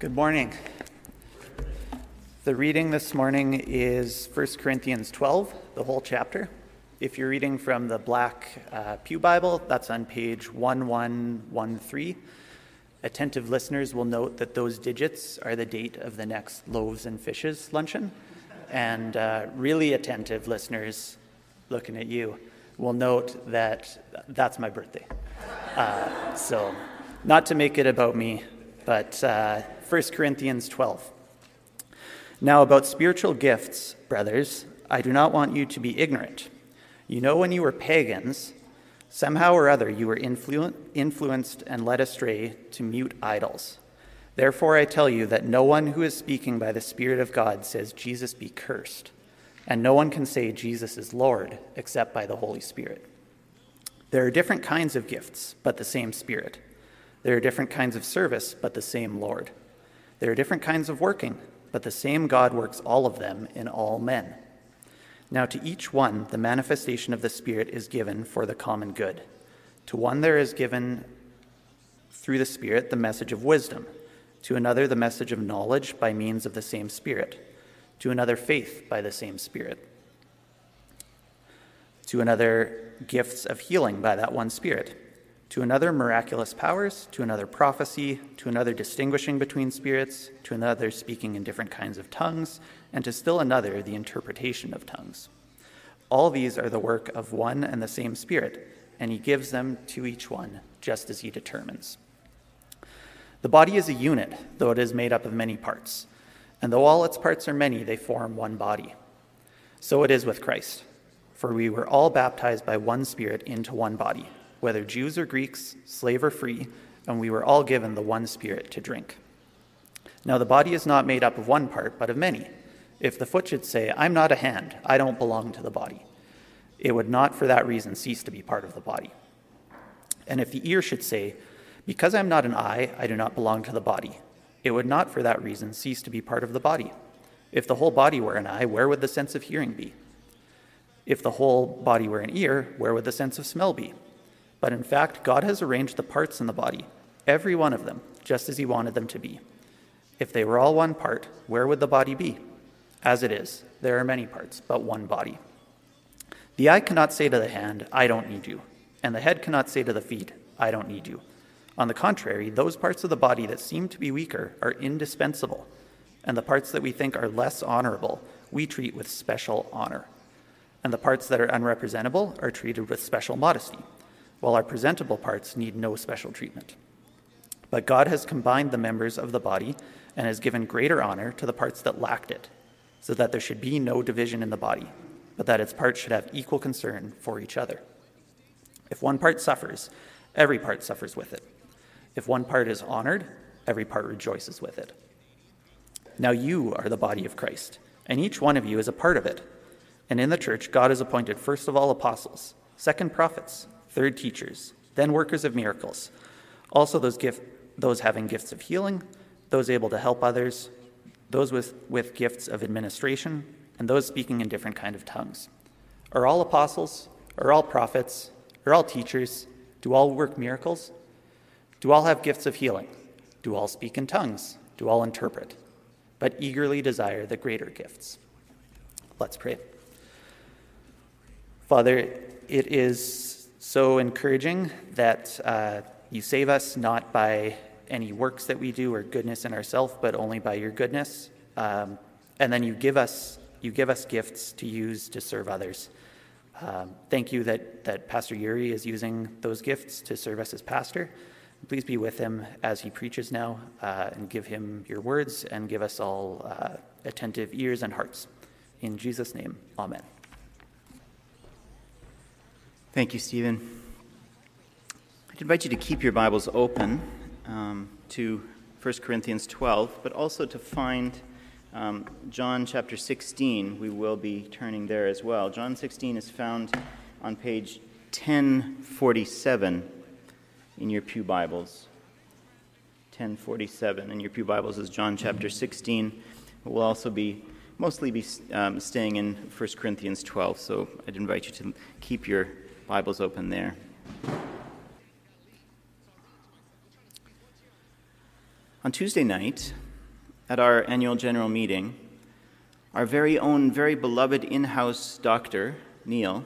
Good morning. The reading this morning is 1 Corinthians 12, the whole chapter. If you're reading from the Black Pew Bible, that's on page 1113. Attentive listeners will note that those digits are the date of the next Loaves and Fishes luncheon. And really attentive listeners, looking at you, will note that that's my birthday. So not to make it about me, but 1 Corinthians 12. Now about spiritual gifts, brothers, I do not want you to be ignorant. You know, when you were pagans, somehow or other you were influenced and led astray to mute idols. Therefore I tell you that no one who is speaking by the Spirit of God says Jesus be cursed, and no one can say Jesus is Lord except by the Holy Spirit. There are different kinds of gifts, but the same Spirit. There are different kinds of service, but the same Lord. There are different kinds of working, but the same God works all of them in all men. Now to each one, the manifestation of the Spirit is given for the common good. To one there is given through the Spirit the message of wisdom, to another the message of knowledge by means of the same Spirit, to another faith by the same Spirit, to another gifts of healing by that one Spirit, to another miraculous powers, to another prophecy, to another distinguishing between spirits, to another speaking in different kinds of tongues, and to still another the interpretation of tongues. All these are the work of one and the same Spirit, and he gives them to each one just as he determines. The body is a unit, though it is made up of many parts, and though all its parts are many, they form one body. So it is with Christ, for we were all baptized by one Spirit into one body, whether Jews or Greeks, slave or free, and we were all given the one Spirit to drink. Now the body is not made up of one part, but of many. If the foot should say, I'm not a hand, I don't belong to the body, it would not for that reason cease to be part of the body. And if the ear should say, because I'm not an eye, I do not belong to the body, it would not for that reason cease to be part of the body. If the whole body were an eye, where would the sense of hearing be? If the whole body were an ear, where would the sense of smell be? But in fact, God has arranged the parts in the body, every one of them, just as he wanted them to be. If they were all one part, where would the body be? As it is, there are many parts, but one body. The eye cannot say to the hand, I don't need you, and the head cannot say to the feet, I don't need you. On the contrary, those parts of the body that seem to be weaker are indispensable, and the parts that we think are less honorable, we treat with special honor. And the parts that are unrepresentable are treated with special modesty, while our presentable parts need no special treatment. But God has combined the members of the body and has given greater honor to the parts that lacked it, so that there should be no division in the body, but that its parts should have equal concern for each other. If one part suffers, every part suffers with it. If one part is honored, every part rejoices with it. Now you are the body of Christ, and each one of you is a part of it. And in the church, God has appointed first of all apostles, second prophets, third teachers, then workers of miracles, also those having gifts of healing, those able to help others, those with gifts of administration, and those speaking in different kind of tongues. Are all apostles? Are all prophets? Are all teachers? Do all work miracles? Do all have gifts of healing? Do all speak in tongues? Do all interpret? But eagerly desire the greater gifts. Let's pray. Father, it is so encouraging that you save us not by any works that we do or goodness in ourselves, but only by your goodness. And then you give us gifts to use to serve others. Thank you that Pastor Yuri is using those gifts to serve us as pastor. Please be with him as he preaches now, and give him your words and give us all attentive ears and hearts. In Jesus' name, amen. Thank you, Stephen. I'd invite you to keep your Bibles open to 1 Corinthians 12, but also to find John chapter 16. We will be turning there as well. John 16 is found on page 1047 in your Pew Bibles. 1047 in your Pew Bibles is John chapter 16. We'll also be mostly staying in 1 Corinthians 12, so I'd invite you to keep your Bible's open there. On Tuesday night, at our annual general meeting, our very own, very beloved in-house doctor, Neil,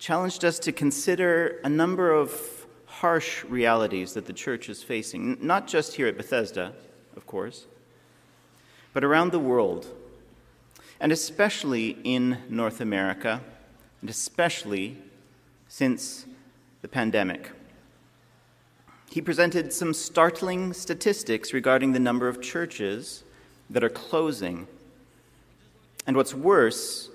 challenged us to consider a number of harsh realities that the church is facing, not just here at Bethesda, of course, but around the world, and especially in North America, and especially since the pandemic. He presented some startling statistics regarding the number of churches that are closing, and what's worse,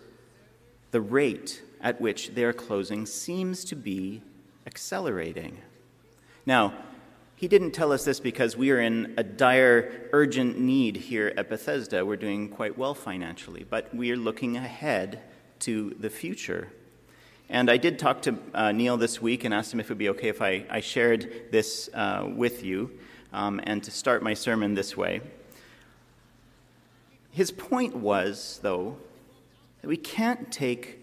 the rate at which they are closing seems to be accelerating. Now, he didn't tell us this because we are in a dire, urgent need here at Bethesda. We're doing quite well financially, but we are looking ahead to the future. And I did talk to Neil this week and asked him if it would be okay if I shared this with you and to start my sermon this way. His point was, though, that we can't take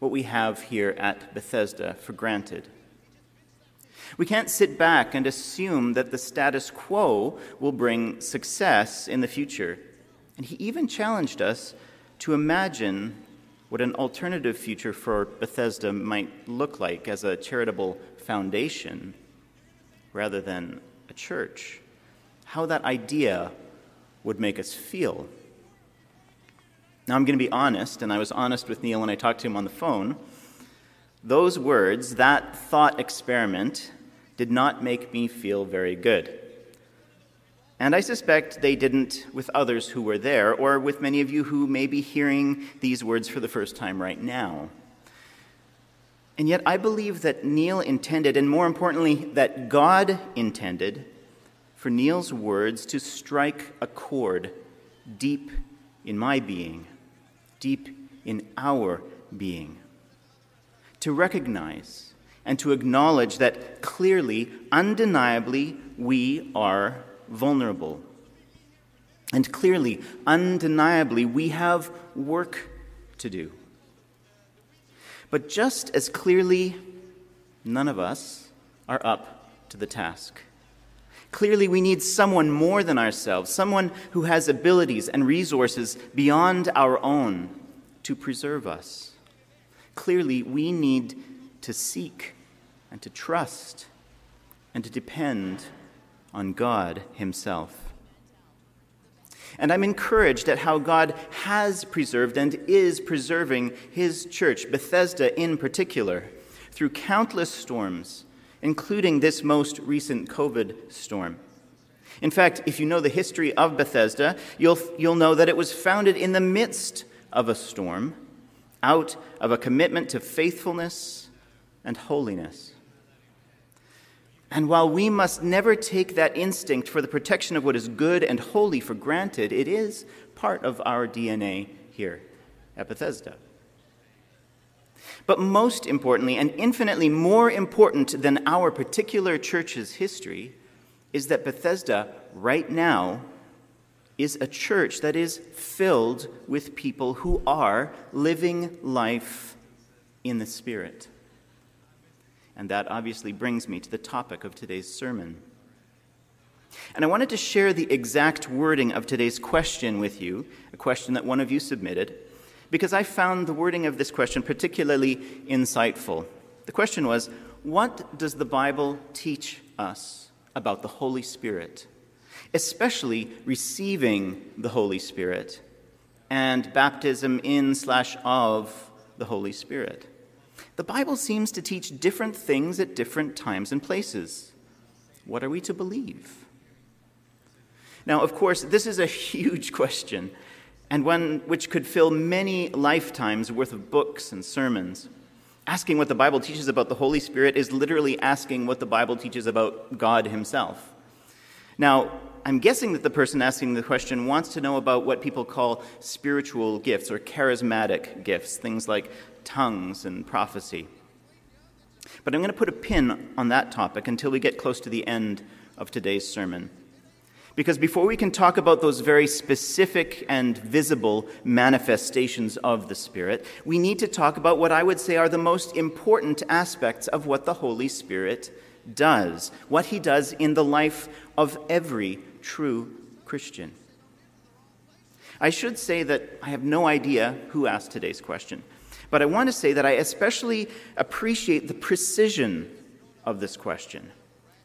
what we have here at Bethesda for granted. We can't sit back and assume that the status quo will bring success in the future. And he even challenged us to imagine what an alternative future for Bethesda might look like as a charitable foundation rather than a church, how that idea would make us feel. Now, I'm going to be honest, and I was honest with Neil when I talked to him on the phone. Those words, that thought experiment, did not make me feel very good. And I suspect they didn't with others who were there, or with many of you who may be hearing these words for the first time right now. And yet I believe that Neil intended, and more importantly, that God intended, for Neil's words to strike a chord deep in my being, deep in our being, to recognize and to acknowledge that clearly, undeniably, we are vulnerable. And clearly, undeniably, we have work to do. But just as clearly, none of us are up to the task. Clearly, we need someone more than ourselves, someone who has abilities and resources beyond our own to preserve us. Clearly, we need to seek and to trust and to depend on God Himself. And I'm encouraged at how God has preserved and is preserving His church, Bethesda in particular, through countless storms, including this most recent COVID storm. In fact, if you know the history of Bethesda, you'll know that it was founded in the midst of a storm, out of a commitment to faithfulness and holiness. And while we must never take that instinct for the protection of what is good and holy for granted, it is part of our DNA here at Bethesda. But most importantly, and infinitely more important than our particular church's history, is that Bethesda right now is a church that is filled with people who are living life in the Spirit. And that obviously brings me to the topic of today's sermon. And I wanted to share the exact wording of today's question with you, a question that one of you submitted, because I found the wording of this question particularly insightful. The question was, what does the Bible teach us about the Holy Spirit, especially receiving the Holy Spirit and baptism in/of the Holy Spirit? The Bible seems to teach different things at different times and places. What are we to believe? Now, of course, this is a huge question, and one which could fill many lifetimes worth of books and sermons. Asking what the Bible teaches about the Holy Spirit is literally asking what the Bible teaches about God Himself. Now, I'm guessing that the person asking the question wants to know about what people call spiritual gifts or charismatic gifts, things like tongues and prophecy. But I'm going to put a pin on that topic until we get close to the end of today's sermon. Because before we can talk about those very specific and visible manifestations of the Spirit, we need to talk about what I would say are the most important aspects of what the Holy Spirit does, what He does in the life of every true Christian. I should say that I have no idea who asked today's question, but I want to say that I especially appreciate the precision of this question,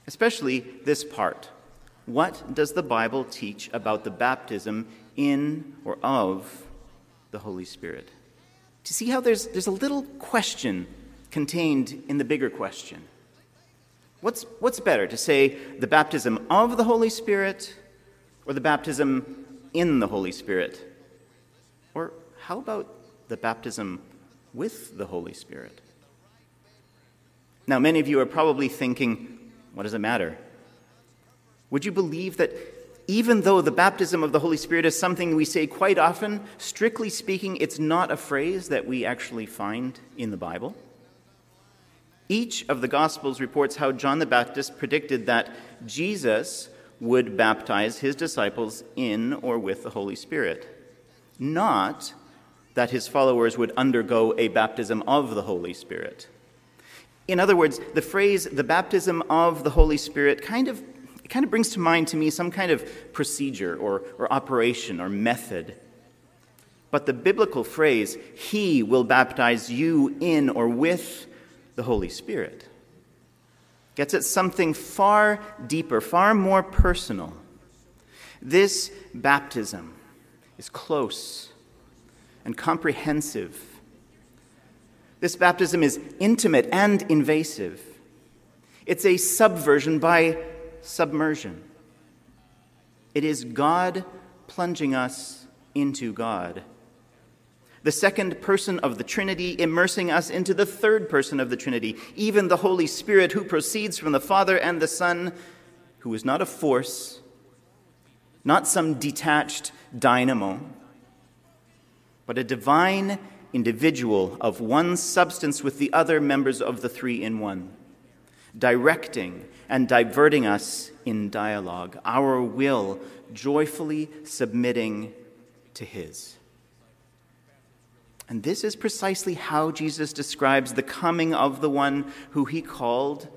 especially this part. What does the Bible teach about the baptism in or of the Holy Spirit? To see how there's a little question contained in the bigger question. What's better, to say the baptism of the Holy Spirit or the baptism in the Holy Spirit? Or how about the baptism with the Holy Spirit? Now, many of you are probably thinking, what does it matter? Would you believe that even though the baptism of the Holy Spirit is something we say quite often, strictly speaking, it's not a phrase that we actually find in the Bible? Each of the Gospels reports how John the Baptist predicted that Jesus would baptize his disciples in or with the Holy Spirit, not that his followers would undergo a baptism of the Holy Spirit. In other words, the phrase, the baptism of the Holy Spirit, kind of brings to mind to me some kind of procedure or operation or method. But the biblical phrase, he will baptize you in or with the Holy Spirit, gets at something far deeper, far more personal. This baptism is close and comprehensive. This baptism is intimate and invasive. It's a subversion by submersion. It is God plunging us into God. The second person of the Trinity immersing us into the third person of the Trinity, even the Holy Spirit who proceeds from the Father and the Son, who is not a force, not some detached dynamo, but a divine individual of one substance with the other members of the three in one, directing and diverting us in dialogue, our will joyfully submitting to His. And this is precisely how Jesus describes the coming of the one who he called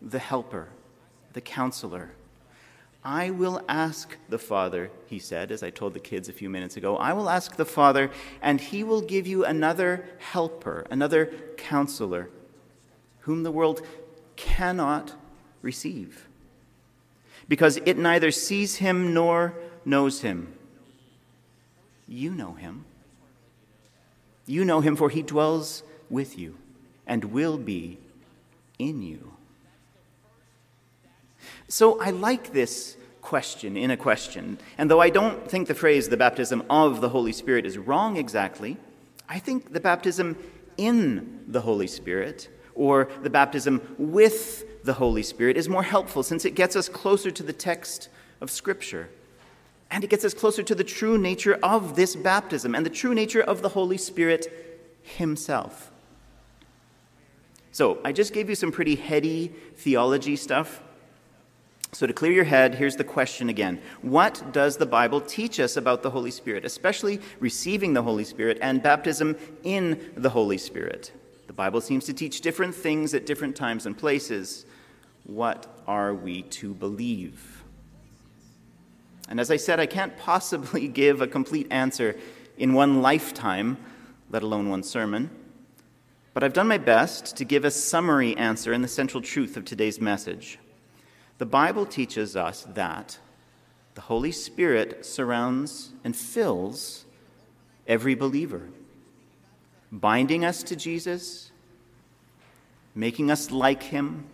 the Helper, the Counselor. I will ask the Father, he said, as I told the kids a few minutes ago, I will ask the Father, and he will give you another helper, another counselor, whom the world cannot receive, because it neither sees him nor knows him. You know him. You know him, for he dwells with you and will be in you. So I like this question in a question. And though I don't think the phrase, the baptism of the Holy Spirit, is wrong exactly, I think the baptism in the Holy Spirit or the baptism with the Holy Spirit is more helpful, since it gets us closer to the text of Scripture. And it gets us closer to the true nature of this baptism and the true nature of the Holy Spirit himself. So, I just gave you some pretty heady theology stuff. So to clear your head, here's the question again. What does the Bible teach us about the Holy Spirit, especially receiving the Holy Spirit and baptism in the Holy Spirit? The Bible seems to teach different things at different times and places. What are we to believe? And as I said, I can't possibly give a complete answer in one lifetime, let alone one sermon. But I've done my best to give a summary answer in the central truth of today's message. The Bible teaches us that the Holy Spirit surrounds and fills every believer, binding us to Jesus, making us like him,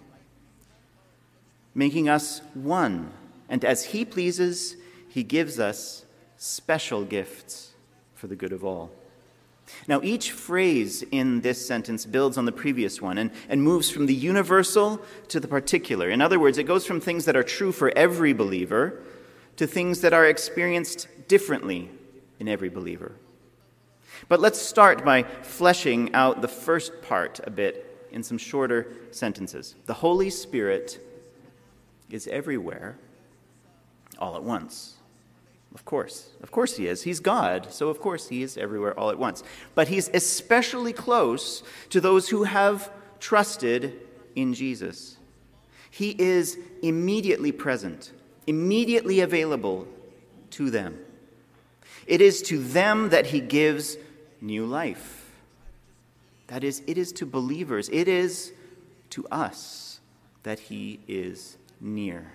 making us one. And as he pleases, he gives us special gifts for the good of all. Now, each phrase in this sentence builds on the previous one and moves from the universal to the particular. In other words, it goes from things that are true for every believer to things that are experienced differently in every believer. But let's start by fleshing out the first part a bit in some shorter sentences. The Holy Spirit is everywhere, all at once. Of course he is. He's God, so of course he is everywhere all at once. But he's especially close to those who have trusted in Jesus. He is immediately present, immediately available to them. It is to them that he gives new life. That is, it is to believers, it is to us that he is near.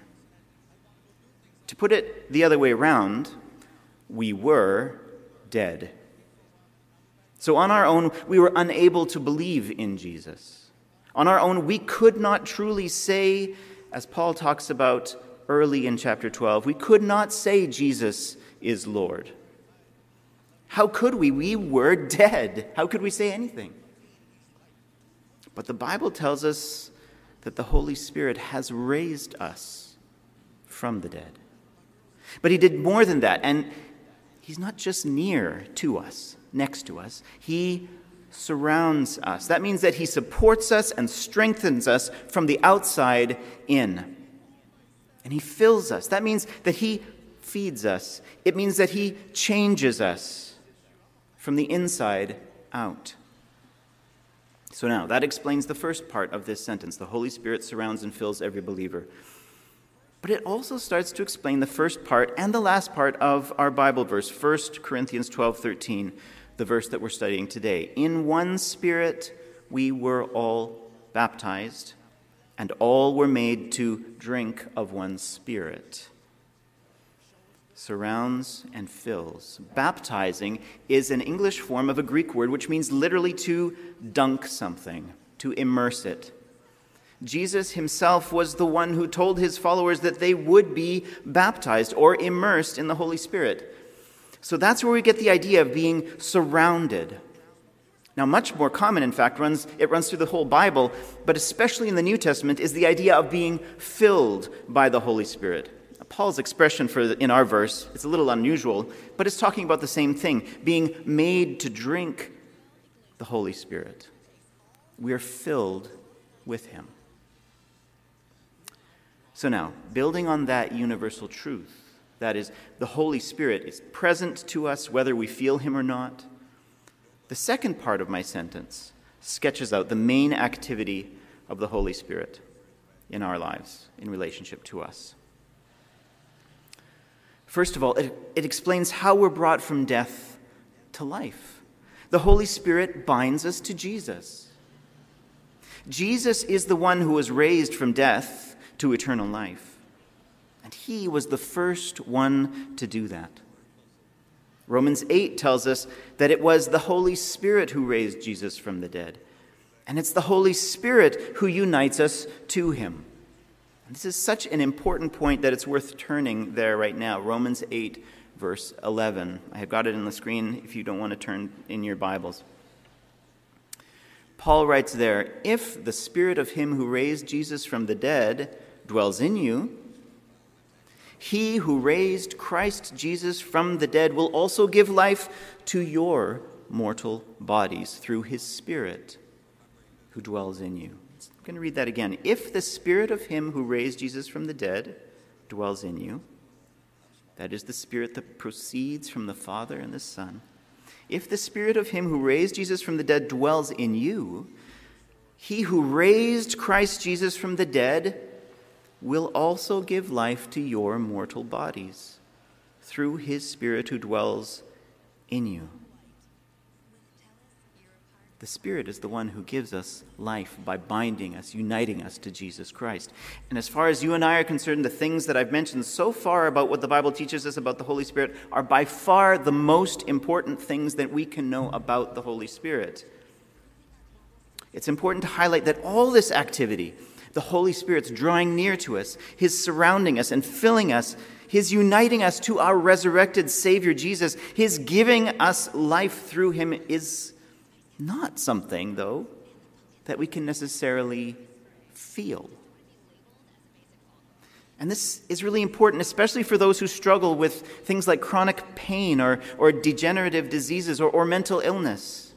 To put it the other way around, we were dead. So on our own, we were unable to believe in Jesus. On our own, we could not truly say, as Paul talks about early in chapter 12, we could not say Jesus is Lord. How could we? We were dead. How could we say anything? But the Bible tells us that the Holy Spirit has raised us from the dead. But he did more than that, and he's not just near to us, next to us. He surrounds us. That means that he supports us and strengthens us from the outside in. And he fills us. That means that he feeds us. It means that he changes us from the inside out. So now, that explains the first part of this sentence. The Holy Spirit surrounds and fills every believer. But it also starts to explain the first part and the last part of our Bible verse, 1 Corinthians 12, 13, the verse that we're studying today. In one Spirit we were all baptized, and all were made to drink of one Spirit. Surrounds and fills. Baptizing is an English form of a Greek word which means literally to dunk something, to immerse it. Jesus himself was the one who told his followers that they would be baptized or immersed in the Holy Spirit. So that's where we get the idea of being surrounded. Now, much more common, in fact, runs through the whole Bible, but especially in the New Testament, is the idea of being filled by the Holy Spirit. Paul's expression in our verse, it's a little unusual, but it's talking about the same thing, being made to drink the Holy Spirit. We are filled with him. So now, building on that universal truth, that is, the Holy Spirit is present to us whether we feel him or not, the second part of my sentence sketches out the main activity of the Holy Spirit in our lives, in relationship to us. First of all, it explains how we're brought from death to life. The Holy Spirit binds us to Jesus. Jesus is the one who was raised from death to eternal life. And he was the first one to do that. Romans 8 tells us that it was the Holy Spirit who raised Jesus from the dead. And it's the Holy Spirit who unites us to him. This is such an important point that it's worth turning there right now. Romans 8, verse 11. I have got it on the screen if you don't want to turn in your Bibles. Paul writes there, "If the Spirit of him who raised Jesus from the dead dwells in you, he who raised Christ Jesus from the dead will also give life to your mortal bodies through his Spirit who dwells in you." I'm going to read that again. If the Spirit of him who raised Jesus from the dead dwells in you, that is the Spirit that proceeds from the Father and the Son, if the Spirit of him who raised Jesus from the dead dwells in you, he who raised Christ Jesus from the dead will also give life to your mortal bodies through his Spirit who dwells in you. The Spirit is the one who gives us life by binding us, uniting us to Jesus Christ. And as far as you and I are concerned, the things that I've mentioned so far about what the Bible teaches us about the Holy Spirit are by far the most important things that we can know about the Holy Spirit. It's important to highlight that all this activity, the Holy Spirit's drawing near to us, his surrounding us and filling us, his uniting us to our resurrected Savior Jesus, his giving us life through him, is not something, though, that we can necessarily feel. And this is really important, especially for those who struggle with things like chronic pain or degenerative diseases or mental illness.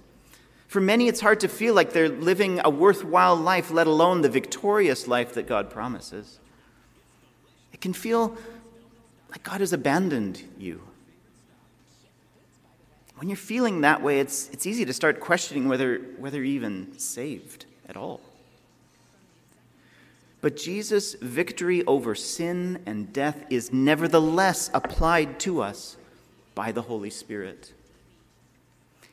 For many, it's hard to feel like they're living a worthwhile life, let alone the victorious life that God promises. It can feel like God has abandoned you. When you're feeling that way, it's easy to start questioning whether you're even saved at all. But Jesus' victory over sin and death is nevertheless applied to us by the Holy Spirit.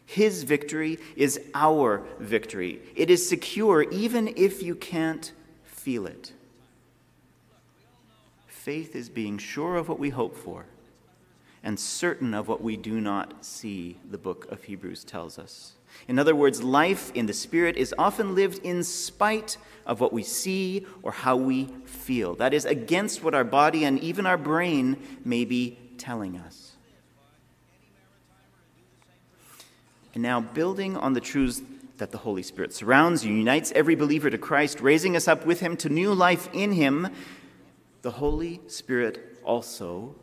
His victory is our victory. It is secure even if you can't feel it. Faith is being sure of what we hope for and certain of what we do not see, the book of Hebrews tells us. In other words, life in the Spirit is often lived in spite of what we see or how we feel. That is, against what our body and even our brain may be telling us. And now, building on the truths that the Holy Spirit surrounds you, unites every believer to Christ, raising us up with him to new life in him, the Holy Spirit also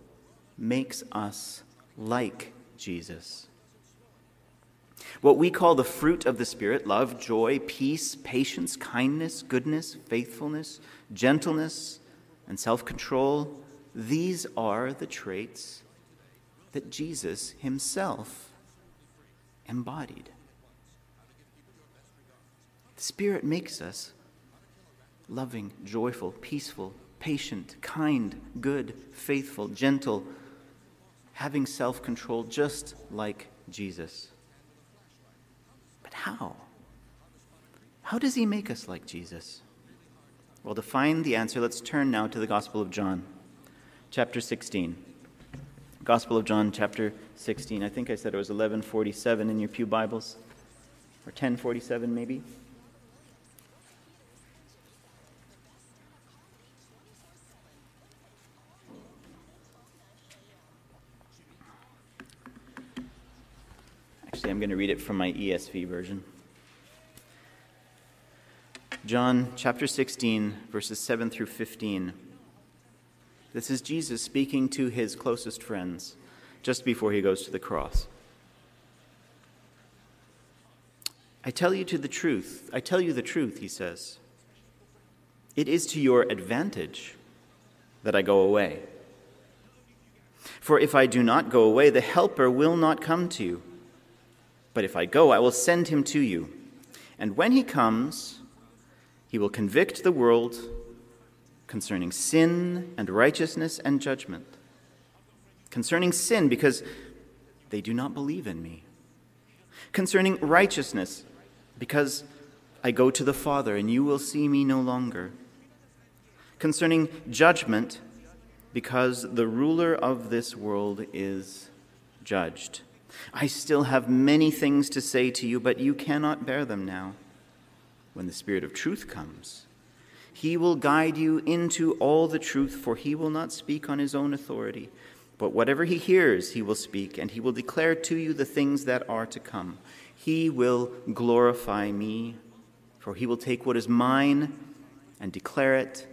makes us like Jesus. What we call the fruit of the Spirit, love, joy, peace, patience, kindness, goodness, faithfulness, gentleness, and self-control, these are the traits that Jesus himself embodied. The Spirit makes us loving, joyful, peaceful, patient, kind, good, faithful, gentle, having self-control just like Jesus. How? How does he make us like Jesus? Well, to find the answer, let's turn now to the Gospel of John, chapter 16. Gospel of John, chapter 16. I think I said it was 1147 in your pew Bibles, or 1047 maybe. I'm going to read it from my ESV version. John chapter 16, verses 7 through 15. This is Jesus speaking to his closest friends just before he goes to the cross. I tell you the truth, he says. It is to your advantage that I go away. For if I do not go away, the Helper will not come to you. But if I go, I will send him to you. And when he comes, he will convict the world concerning sin and righteousness and judgment. Concerning sin, because they do not believe in me. Concerning righteousness, because I go to the Father and you will see me no longer. Concerning judgment, because the ruler of this world is judged. I still have many things to say to you, but you cannot bear them now. When the Spirit of truth comes, he will guide you into all the truth, for he will not speak on his own authority. But whatever he hears, he will speak, and he will declare to you the things that are to come. He will glorify me, for he will take what is mine and declare it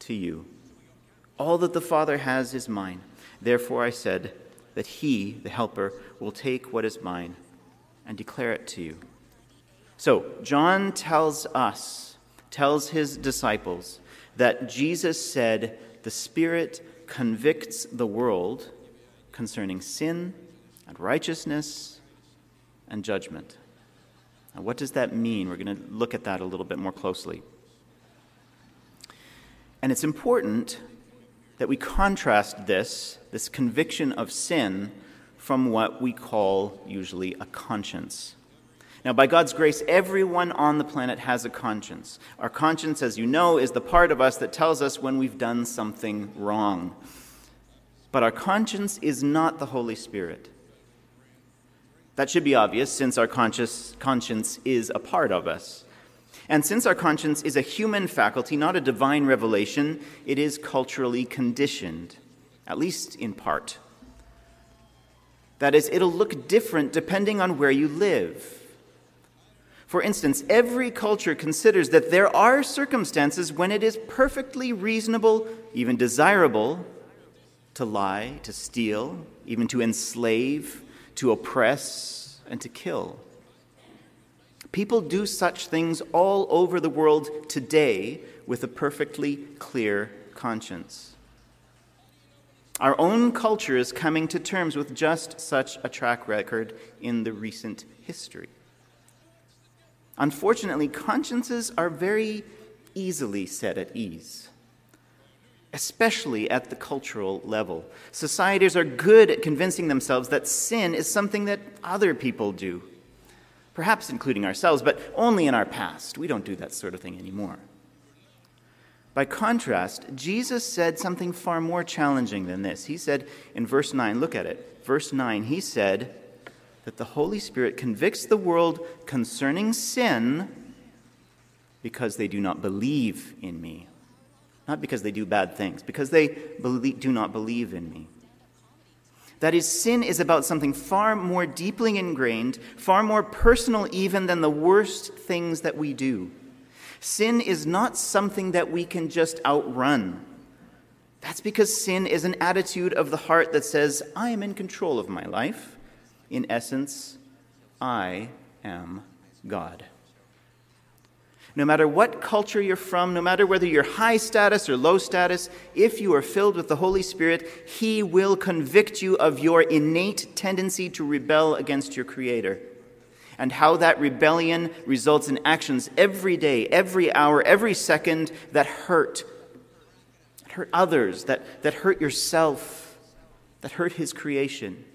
to you. All that the Father has is mine. Therefore I said that he, the Helper, will take what is mine and declare it to you. So, John tells his disciples, that Jesus said, the Spirit convicts the world concerning sin and righteousness and judgment. Now, what does that mean? We're going to look at that a little bit more closely. And it's important that we contrast this conviction of sin from what we call usually a conscience. Now, by God's grace, everyone on the planet has a conscience. Our conscience, as you know, is the part of us that tells us when we've done something wrong. But our conscience is not the Holy Spirit. That should be obvious, since our conscience is a part of us. And since our conscience is a human faculty, not a divine revelation, it is culturally conditioned, at least in part. That is, it'll look different depending on where you live. For instance, every culture considers that there are circumstances when it is perfectly reasonable, even desirable, to lie, to steal, even to enslave, to oppress, and to kill. People do such things all over the world today with a perfectly clear conscience. Our own culture is coming to terms with just such a track record in the recent history. Unfortunately, consciences are very easily set at ease. especially at the cultural level. Societies are good at convincing themselves that sin is something that other people do, perhaps including ourselves, but only in our past. We don't do that sort of thing anymore. By contrast, Jesus said something far more challenging than this. He said in verse 9, look at it. Verse 9, he said that the Holy Spirit convicts the world concerning sin because they do not believe in me. Not because they do bad things, because they do not believe in me. That is, sin is about something far more deeply ingrained, far more personal even than the worst things that we do. Sin is not something that we can just outrun. That's because sin is an attitude of the heart that says, I am in control of my life. In essence, I am God. No matter what culture you're from, no matter whether you're high status or low status, if you are filled with the Holy Spirit, He will convict you of your innate tendency to rebel against your Creator, and how that rebellion results in actions every day, every hour, every second that hurt others, that hurt yourself, that hurt His creation.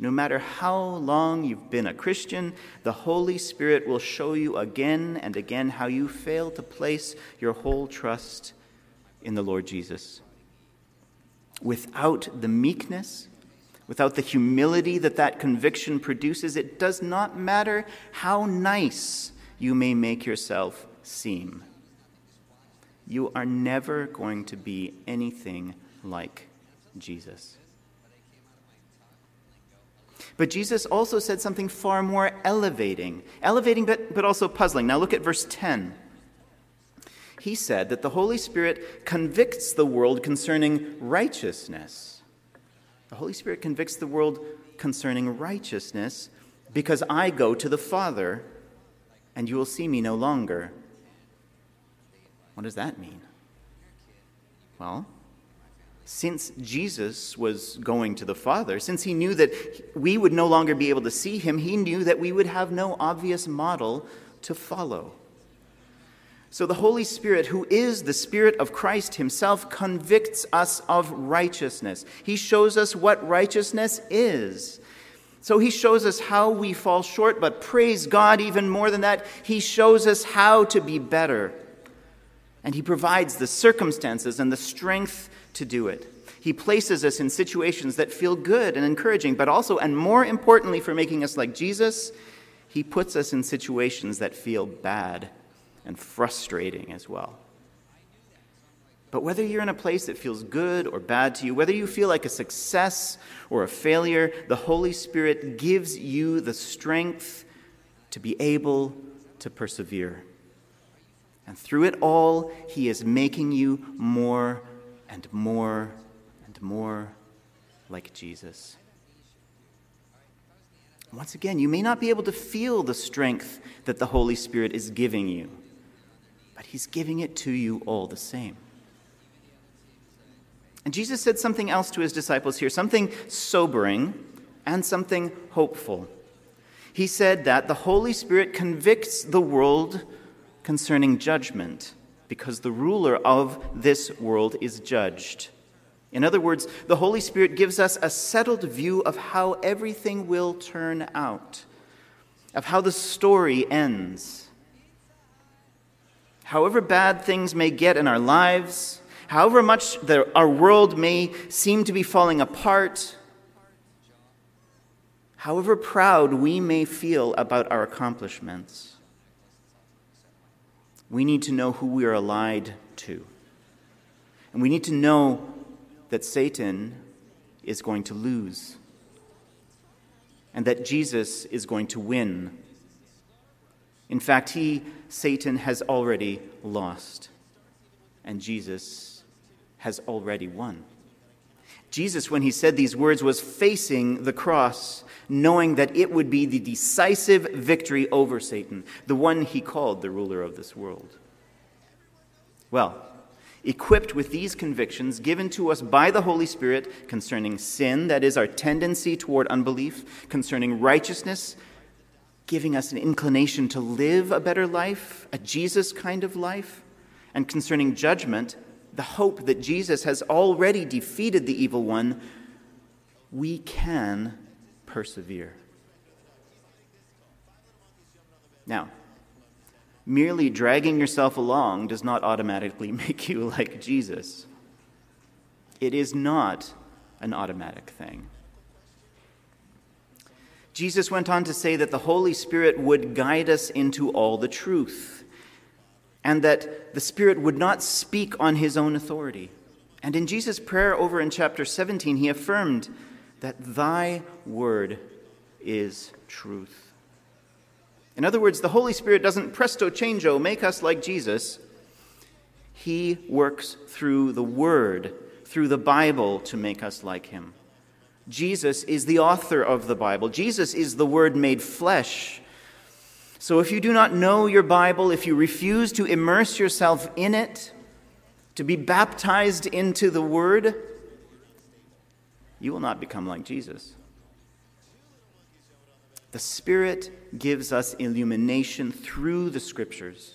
No matter how long you've been a Christian, the Holy Spirit will show you again and again how you fail to place your whole trust in the Lord Jesus. Without the meekness, without the humility that conviction produces, it does not matter how nice you may make yourself seem. You are never going to be anything like Jesus. But Jesus also said something far more elevating but also puzzling. Now look at verse 10. He said that the Holy Spirit convicts the world concerning righteousness. The Holy Spirit convicts the world concerning righteousness because I go to the Father and you will see me no longer. What does that mean? Well, since Jesus was going to the Father, since he knew that we would no longer be able to see him, he knew that we would have no obvious model to follow. So the Holy Spirit, who is the Spirit of Christ himself, convicts us of righteousness. He shows us what righteousness is. So he shows us how we fall short, but praise God, even more than that, he shows us how to be better. And he provides the circumstances and the strength to do it. He places us in situations that feel good and encouraging, but also, and more importantly for making us like Jesus, he puts us in situations that feel bad and frustrating as well. But whether you're in a place that feels good or bad to you, whether you feel like a success or a failure, the Holy Spirit gives you the strength to be able to persevere. And through it all, he is making you more and more and more like Jesus. Once again, you may not be able to feel the strength that the Holy Spirit is giving you, but he's giving it to you all the same. And Jesus said something else to his disciples here, something sobering and something hopeful. He said that the Holy Spirit convicts the world concerning judgment, because the ruler of this world is judged. In other words, the Holy Spirit gives us a settled view of how everything will turn out, of how the story ends. However bad things may get in our lives, however much our world may seem to be falling apart, however proud we may feel about our accomplishments, we need to know who we are allied to. And we need to know that Satan is going to lose and that Jesus is going to win. In fact, Satan has already lost and Jesus has already won. Jesus, when he said these words, was facing the cross, knowing that it would be the decisive victory over Satan, the one he called the ruler of this world. Well, equipped with these convictions given to us by the Holy Spirit concerning sin, that is our tendency toward unbelief, concerning righteousness, giving us an inclination to live a better life, a Jesus kind of life, and concerning judgment, the hope that Jesus has already defeated the evil one, we can persevere. Now, merely dragging yourself along does not automatically make you like Jesus. It is not an automatic thing. Jesus went on to say that the Holy Spirit would guide us into all the truth, and that the Spirit would not speak on his own authority. And in Jesus' prayer over in chapter 17, he affirmed that thy word is truth. In other words, the Holy Spirit doesn't presto changeo make us like Jesus. He works through the word, through the Bible, to make us like him. Jesus is the author of the Bible. Jesus is the word made flesh. So if you do not know your Bible, if you refuse to immerse yourself in it, to be baptized into the word, you will not become like Jesus. The Spirit gives us illumination through the Scriptures.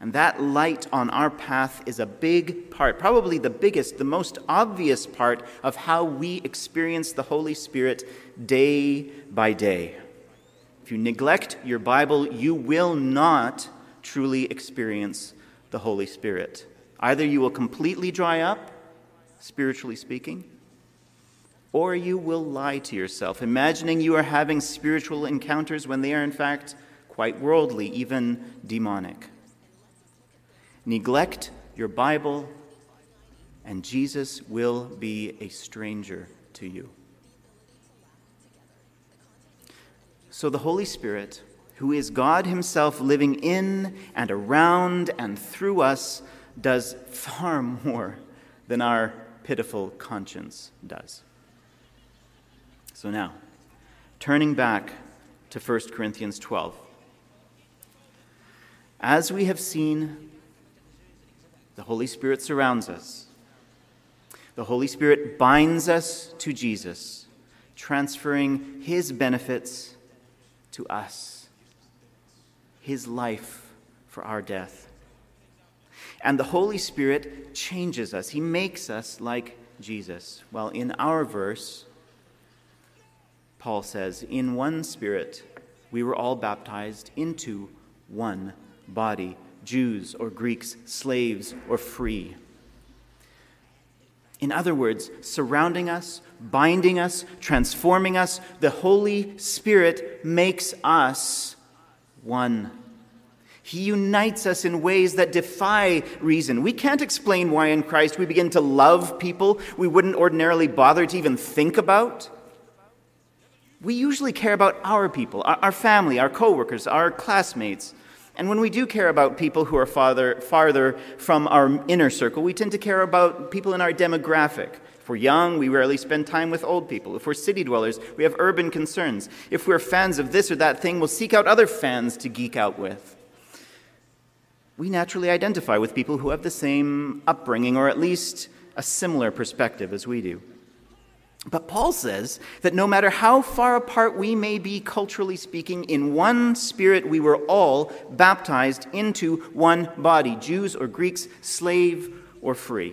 And that light on our path is a big part, probably the biggest, the most obvious part of how we experience the Holy Spirit day by day. If you neglect your Bible, you will not truly experience the Holy Spirit. Either you will completely dry up, spiritually speaking, or you will lie to yourself, imagining you are having spiritual encounters when they are, in fact, quite worldly, even demonic. Neglect your Bible, and Jesus will be a stranger to you. So the Holy Spirit, who is God himself living in and around and through us, does far more than our pitiful conscience does. So now, turning back to 1 Corinthians 12. As we have seen, the Holy Spirit surrounds us. The Holy Spirit binds us to Jesus, transferring his benefits to us, his life for our death. And the Holy Spirit changes us. He makes us like Jesus. Well, in our verse, Paul says, in one Spirit we were all baptized into one body, Jews or Greeks, slaves or free. In other words, surrounding us, binding us, transforming us, the Holy Spirit makes us one. He unites us in ways that defy reason. We can't explain why in Christ we begin to love people we wouldn't ordinarily bother to even think about. We usually care about our people, our family, our co-workers, our classmates. And when we do care about people who are farther from our inner circle, we tend to care about people in our demographic. If we're young, we rarely spend time with old people. If we're city dwellers, we have urban concerns. If we're fans of this or that thing, we'll seek out other fans to geek out with. We naturally identify with people who have the same upbringing or at least a similar perspective as we do. But Paul says that no matter how far apart we may be culturally speaking, in one Spirit we were all baptized into one body, Jews or Greeks, slave or free.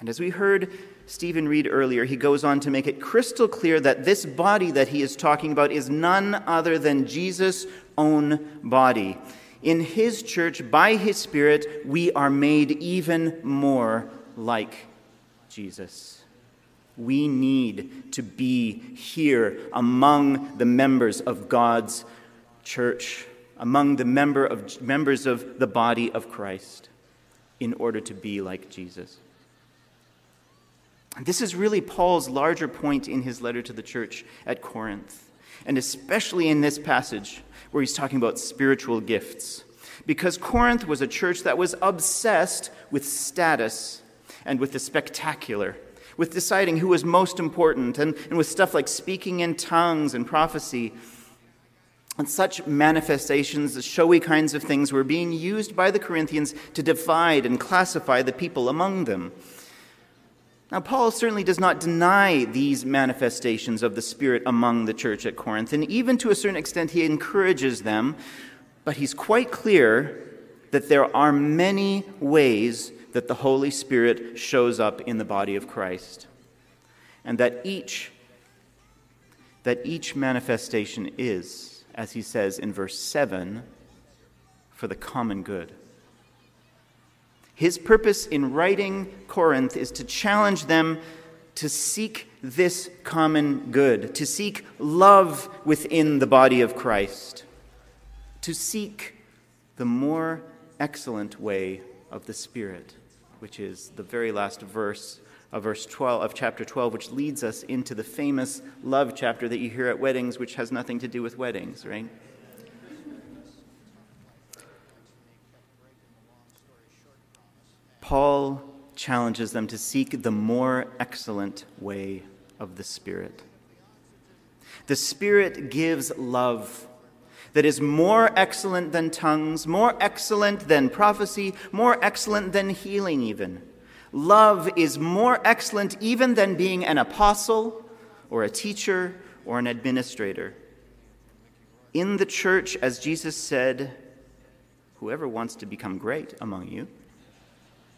And as we heard Stephen read earlier, he goes on to make it crystal clear that this body that he is talking about is none other than Jesus' own body. In his church, by his Spirit, we are made even more like Jesus. We need to be here among the members of God's church, among the members of the body of Christ, in order to be like Jesus. This is really Paul's larger point in his letter to the church at Corinth, and especially in this passage where he's talking about spiritual gifts, because Corinth was a church that was obsessed with status and with the spectacular, with deciding who was most important, and with stuff like speaking in tongues and prophecy. And such manifestations, the showy kinds of things, were being used by the Corinthians to divide and classify the people among them. Now, Paul certainly does not deny these manifestations of the Spirit among the church at Corinth, and even to a certain extent he encourages them, but he's quite clear that there are many ways that the Holy Spirit shows up in the body of Christ, and that each manifestation is, as he says in verse 7, for the common good. His purpose in writing Corinth is to challenge them to seek this common good, to seek love within the body of Christ, to seek the more excellent way of the Spirit, which is the very last verse of verse 12 of chapter 12, which leads us into the famous love chapter that you hear at weddings, which has nothing to do with weddings, right? Paul challenges them to seek the more excellent way of the Spirit. The Spirit gives love that is more excellent than tongues, more excellent than prophecy, more excellent than healing even. Love is more excellent even than being an apostle or a teacher or an administrator. In the church, as Jesus said, whoever wants to become great among you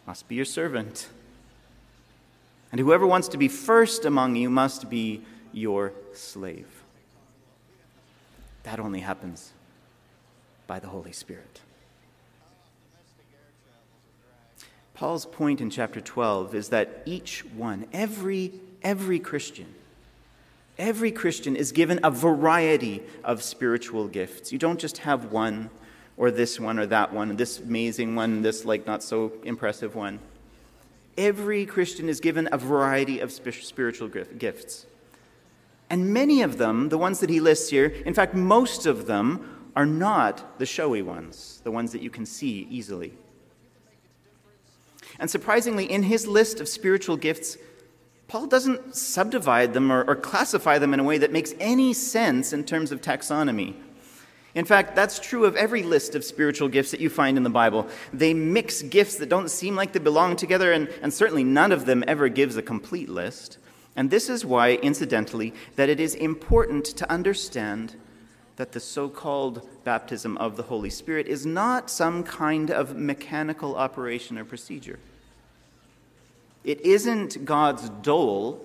must be your servant. And whoever wants to be first among you must be your slave. That only happens by the Holy Spirit. Paul's point in chapter 12 is that each one, every Christian is given a variety of spiritual gifts. You don't just have one, or this one, or that one, this amazing one, this like not so impressive one. Every Christian is given a variety of spiritual gifts. And many of them, the ones that he lists here, in fact, most of them are not the showy ones, the ones that you can see easily. And surprisingly, in his list of spiritual gifts, Paul doesn't subdivide them or classify them in a way that makes any sense in terms of taxonomy. In fact, that's true of every list of spiritual gifts that you find in the Bible. They mix gifts that don't seem like they belong together, and certainly none of them ever gives a complete list. And this is why, incidentally, that it is important to understand that the so-called baptism of the Holy Spirit is not some kind of mechanical operation or procedure. It isn't God's dole,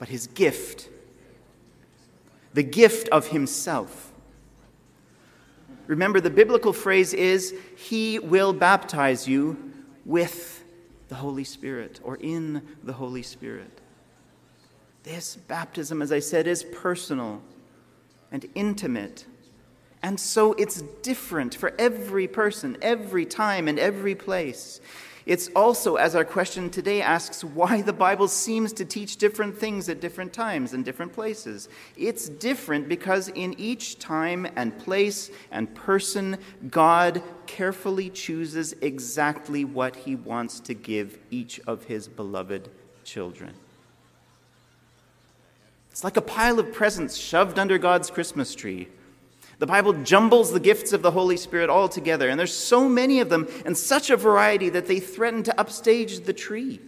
but his gift. The gift of himself. Remember, the biblical phrase is, he will baptize you with the Holy Spirit, or in the Holy Spirit. This baptism, as I said, is personal and intimate. And so it's different for every person, every time, and every place. It's also, as our question today asks, why the Bible seems to teach different things at different times and different places. It's different because in each time and place and person, God carefully chooses exactly what he wants to give each of his beloved children. It's like a pile of presents shoved under God's Christmas tree. The Bible jumbles the gifts of the Holy Spirit all together, and there's so many of them and such a variety that they threaten to upstage the tree.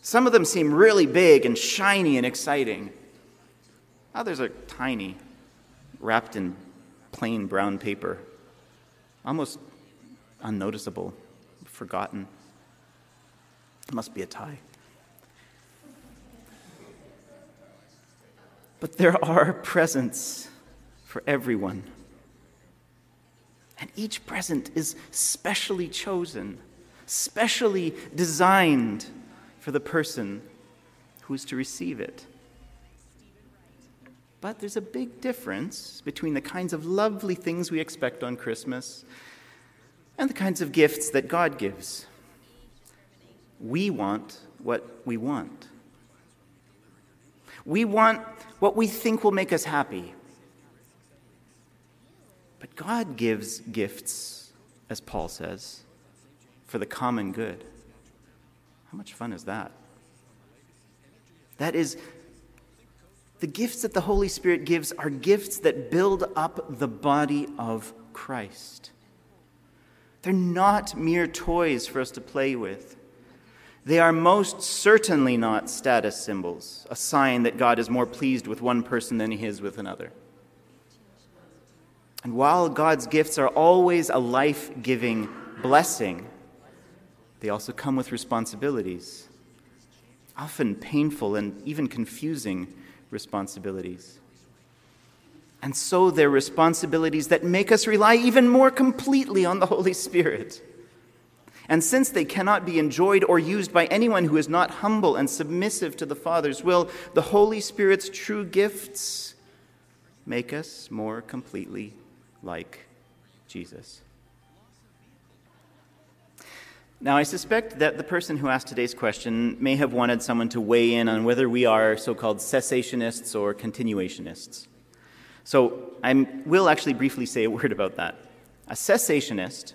Some of them seem really big and shiny and exciting. Others are tiny, wrapped in plain brown paper, almost unnoticeable, forgotten. It must be a tie. But there are presents for everyone. And each present is specially chosen, specially designed for the person who is to receive it. But there's a big difference between the kinds of lovely things we expect on Christmas and the kinds of gifts that God gives. We want what we want. We want what we think will make us happy. But God gives gifts, as Paul says, for the common good. How much fun is that? That is, the gifts that the Holy Spirit gives are gifts that build up the body of Christ. They're not mere toys for us to play with. They are most certainly not status symbols, a sign that God is more pleased with one person than he is with another. And while God's gifts are always a life-giving blessing, They also come with responsibilities, often painful and even confusing responsibilities. And so they're responsibilities that make us rely even more completely on the Holy Spirit. And since they cannot be enjoyed or used by anyone who is not humble and submissive to the Father's will, the Holy Spirit's true gifts make us more completely like Jesus. Now, I suspect that the person who asked today's question may have wanted someone to weigh in on whether we are so-called cessationists or continuationists. So I will actually briefly say a word about that. A cessationist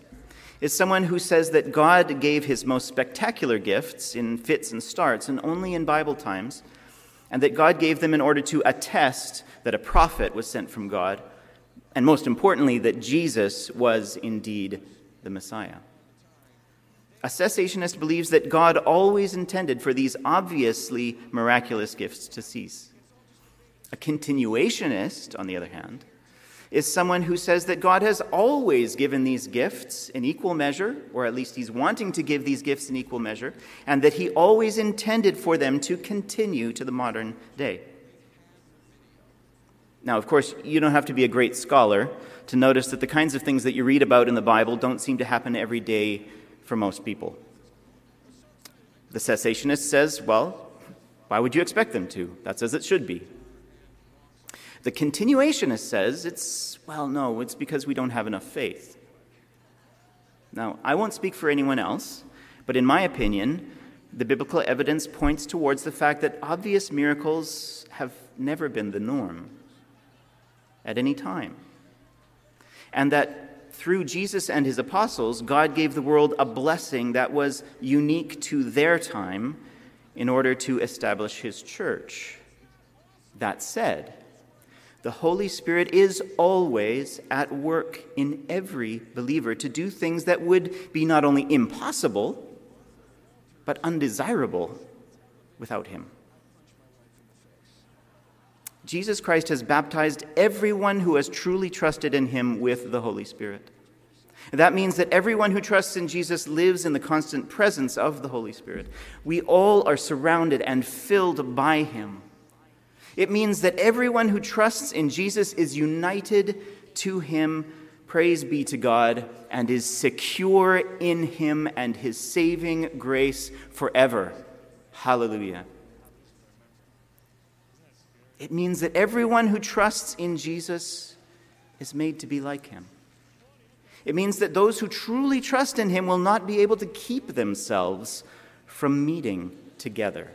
is someone who says that God gave his most spectacular gifts in fits and starts and only in Bible times, and that God gave them in order to attest that a prophet was sent from God, and most importantly, that Jesus was indeed the Messiah. A cessationist believes that God always intended for these obviously miraculous gifts to cease. A continuationist, on the other hand, is someone who says that God has always given these gifts in equal measure, or at least he's wanting to give these gifts in equal measure, and that he always intended for them to continue to the modern day. Now, of course, you don't have to be a great scholar to notice that the kinds of things that you read about in the Bible don't seem to happen every day for most people. The cessationist says, well, why would you expect them to? That's as it should be. The continuationist says it's because we don't have enough faith. Now, I won't speak for anyone else, but in my opinion, the biblical evidence points towards the fact that obvious miracles have never been the norm at any time, and that through Jesus and his apostles, God gave the world a blessing that was unique to their time in order to establish his church. That said, the Holy Spirit is always at work in every believer to do things that would be not only impossible, but undesirable without him. Jesus Christ has baptized everyone who has truly trusted in him with the Holy Spirit. That means that everyone who trusts in Jesus lives in the constant presence of the Holy Spirit. We all are surrounded and filled by him. It means that everyone who trusts in Jesus is united to him, praise be to God, and is secure in him and his saving grace forever. Hallelujah. It means that everyone who trusts in Jesus is made to be like him. It means that those who truly trust in him will not be able to keep themselves from meeting together.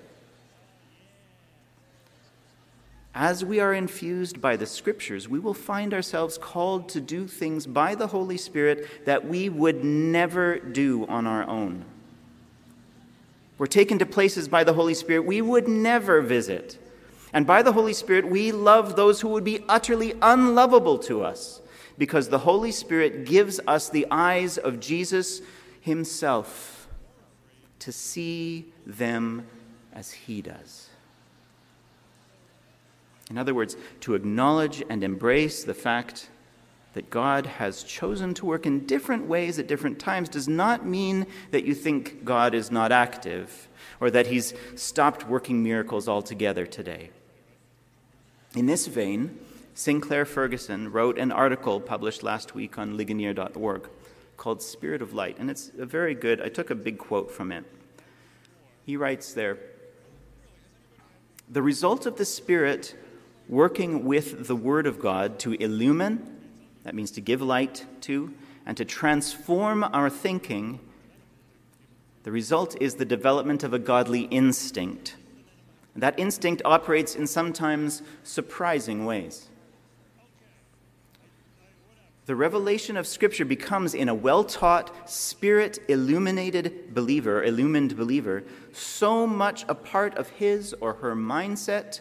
As we are infused by the Scriptures, we will find ourselves called to do things by the Holy Spirit that we would never do on our own. We're taken to places by the Holy Spirit we would never visit. And by the Holy Spirit, we love those who would be utterly unlovable to us, because the Holy Spirit gives us the eyes of Jesus himself to see them as he does. In other words, to acknowledge and embrace the fact that God has chosen to work in different ways at different times does not mean that you think God is not active or that he's stopped working miracles altogether today. In this vein, Sinclair Ferguson wrote an article published last week on Ligonier.org called Spirit of Light, and it's a very good, I took a big quote from it. He writes there, "The result of the Spirit working with the Word of God to illumine, that means to give light to, and to transform our thinking, the result is the development of a godly instinct. That instinct operates in sometimes surprising ways. The revelation of Scripture becomes in a well-taught, Spirit-illuminated believer, illumined believer, so much a part of his or her mindset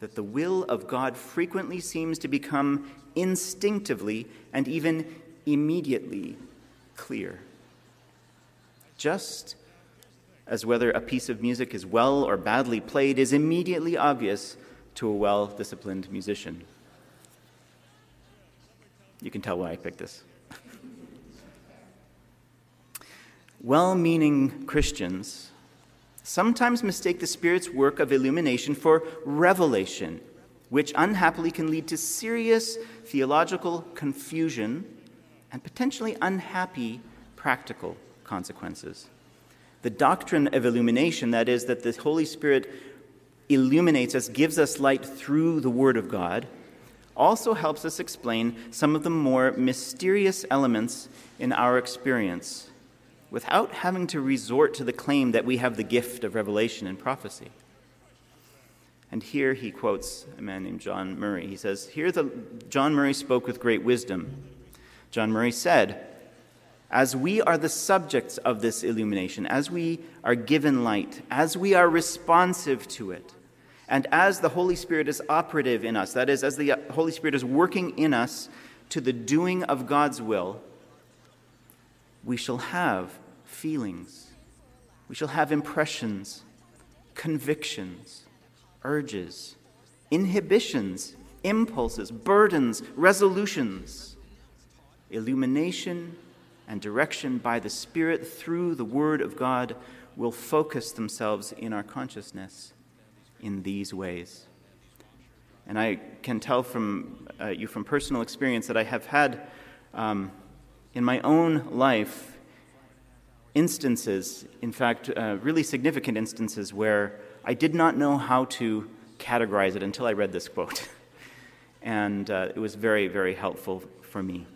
that the will of God frequently seems to become instinctively and even immediately clear. Just as whether a piece of music is well or badly played is immediately obvious to a well-disciplined musician." You can tell why I picked this. well-meaning Christians sometimes mistake the Spirit's work of illumination for revelation, which unhappily can lead to serious theological confusion and potentially unhappy practical consequences. The doctrine of illumination, that is, that the Holy Spirit illuminates us, gives us light through the Word of God, also helps us explain some of the more mysterious elements in our experience without having to resort to the claim that we have the gift of revelation and prophecy. And here he quotes a man named John Murray. He says, John Murray spoke with great wisdom. John Murray said, as we are the subjects of this illumination, as we are given light, as we are responsive to it, and as the Holy Spirit is operative in us, that is, as the Holy Spirit is working in us to the doing of God's will, we shall have feelings, we shall have impressions, convictions, urges, inhibitions, impulses, burdens, resolutions. Illumination and direction by the Spirit through the Word of God will focus themselves in our consciousness in these ways. And I can tell from you from personal experience that I have had in my own life instances, in fact, really significant instances where I did not know how to categorize it until I read this quote. And it was very, very helpful for me.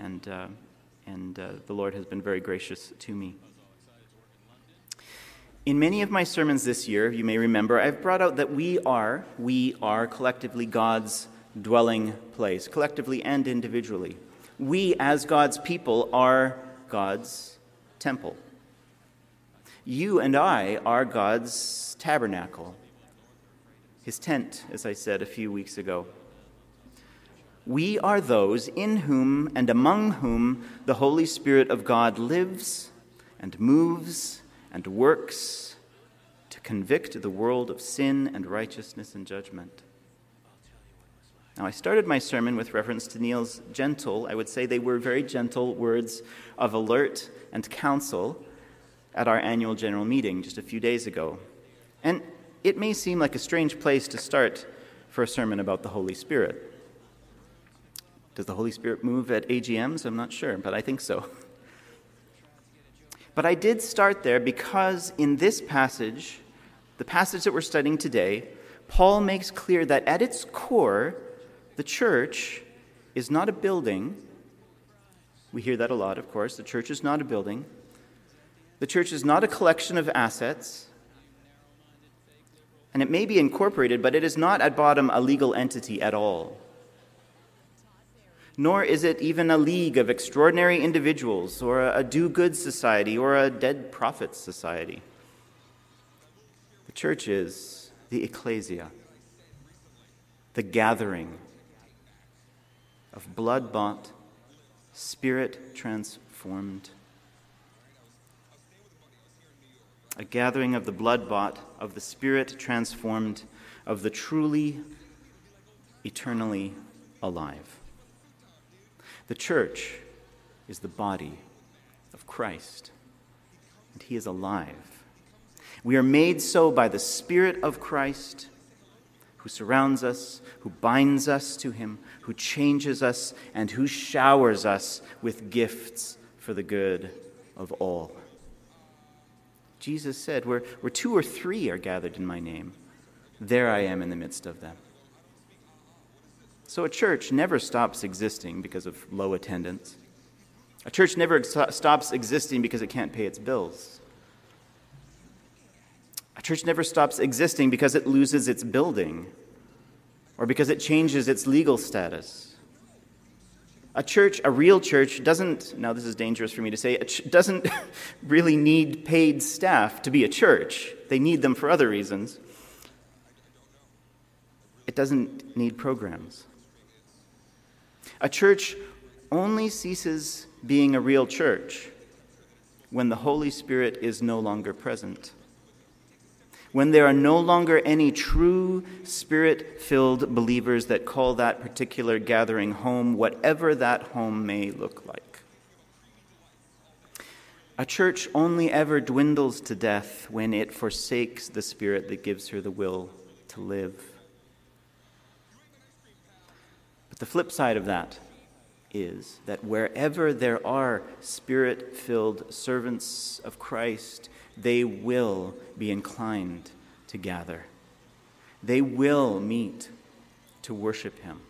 And the Lord has been very gracious to me. In many of my sermons this year, you may remember, I've brought out that we are collectively God's dwelling place, collectively and individually. We, as God's people, are God's temple. You and I are God's tabernacle, his tent, as I said a few weeks ago. We are those in whom and among whom the Holy Spirit of God lives and moves and works to convict the world of sin and righteousness and judgment. Now, I started my sermon with reference to Neil's gentle, I would say they were very gentle words of alert and counsel at our annual general meeting just a few days ago. And it may seem like a strange place to start for a sermon about the Holy Spirit. Does the Holy Spirit move at AGMs? I'm not sure, but I think so. But I did start there because in this passage, the passage that we're studying today, Paul makes clear that at its core, the church is not a building. We hear that a lot, of course. The church is not a building. The church is not a collection of assets. And it may be incorporated, but it is not at bottom a legal entity at all. Nor is it even a league of extraordinary individuals or a do-good society or a dead prophet society. The church is the ecclesia, the gathering of blood-bought, spirit-transformed. A gathering of the blood-bought, of the spirit-transformed, of the truly, eternally alive. The church is the body of Christ, and he is alive. We are made so by the Spirit of Christ, who surrounds us, who binds us to him, who changes us, and who showers us with gifts for the good of all. Jesus said, where two or three are gathered in my name, there I am in the midst of them. So a church never stops existing because of low attendance. A church never stops existing because it can't pay its bills. A church never stops existing because it loses its building or because it changes its legal status. A church, a real church, doesn't, now this is dangerous for me to say, doesn't really need paid staff to be a church. They need them for other reasons. It doesn't need programs. A church only ceases being a real church when the Holy Spirit is no longer present, when there are no longer any true Spirit-filled believers that call that particular gathering home, whatever that home may look like. A church only ever dwindles to death when it forsakes the Spirit that gives her the will to live. But the flip side of that is that wherever there are Spirit-filled servants of Christ, they will be inclined to gather. They will meet to worship him,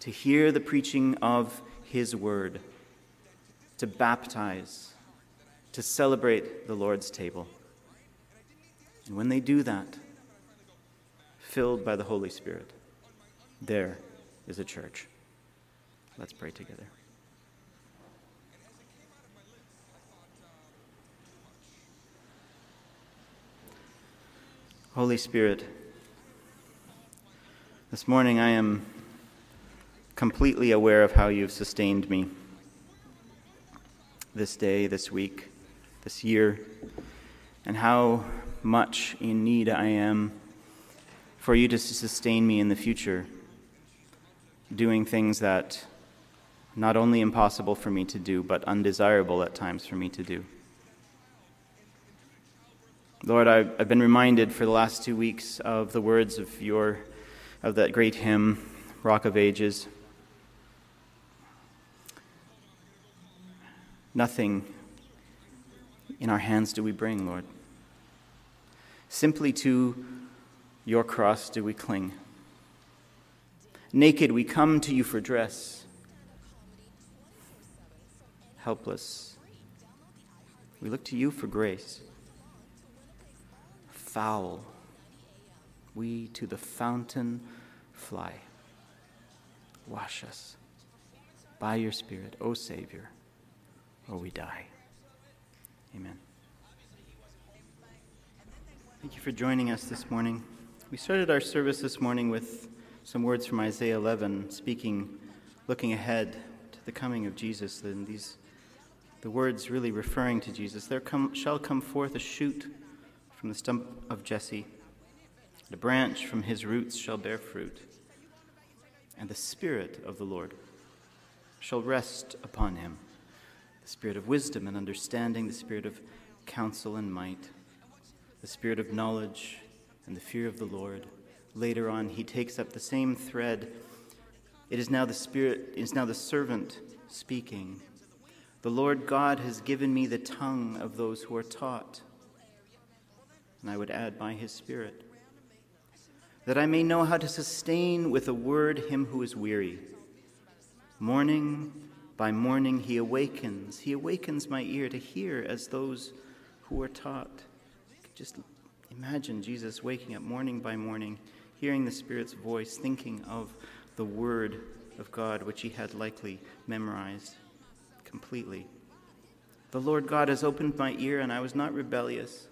to hear the preaching of his word, to baptize, to celebrate the Lord's table. And when they do that, filled by the Holy Spirit, there is a church. Let's pray together. Holy Spirit, this morning I am completely aware of how you've sustained me this day, this week, this year, and how much in need I am for you to sustain me in the future, doing things that not only impossible for me to do, but undesirable at times for me to do. Lord, I've been reminded for the last 2 weeks of the words of that great hymn, Rock of Ages. Nothing in our hands do we bring, Lord. Simply to your cross do we cling. Naked we come to you for dress. Helpless, we look to you for grace. Foul, we to the fountain fly. Wash us by your Spirit, O Savior, or we die. Amen. Thank you for joining us this morning. We started our service this morning with some words from Isaiah 11, looking ahead to the coming of Jesus. And the words really referring to Jesus. There shall come forth a shoot from the stump of Jesse. The branch from his roots shall bear fruit. And the Spirit of the Lord shall rest upon him. The Spirit of wisdom and understanding, the Spirit of counsel and might, the Spirit of knowledge and the fear of the Lord. Later on, he takes up the same thread. It is now the servant speaking. The Lord God has given me the tongue of those who are taught, and I would add by his Spirit, that I may know how to sustain with a word him who is weary. Morning by morning he awakens my ear to hear as those who are taught. Just imagine Jesus waking up morning by morning, hearing the Spirit's voice, thinking of the word of God, which he had likely memorized completely. The Lord God has opened my ear, and I was not rebellious.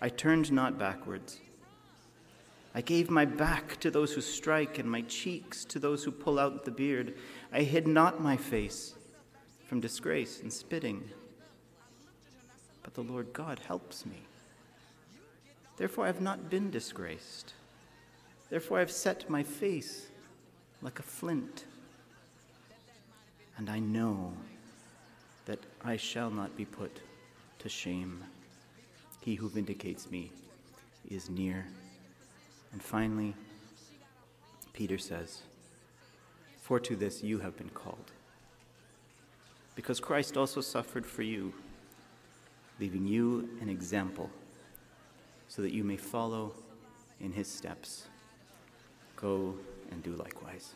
I turned not backwards. I gave my back to those who strike and my cheeks to those who pull out the beard. I hid not my face from disgrace and spitting. But the Lord God helps me. Therefore I have not been disgraced. Therefore I have set my face like a flint. And I know that I shall not be put to shame. He who vindicates me is near. And finally, Peter says, "For to this you have been called, because Christ also suffered for you, leaving you an example, so that you may follow in his steps. Go and do likewise."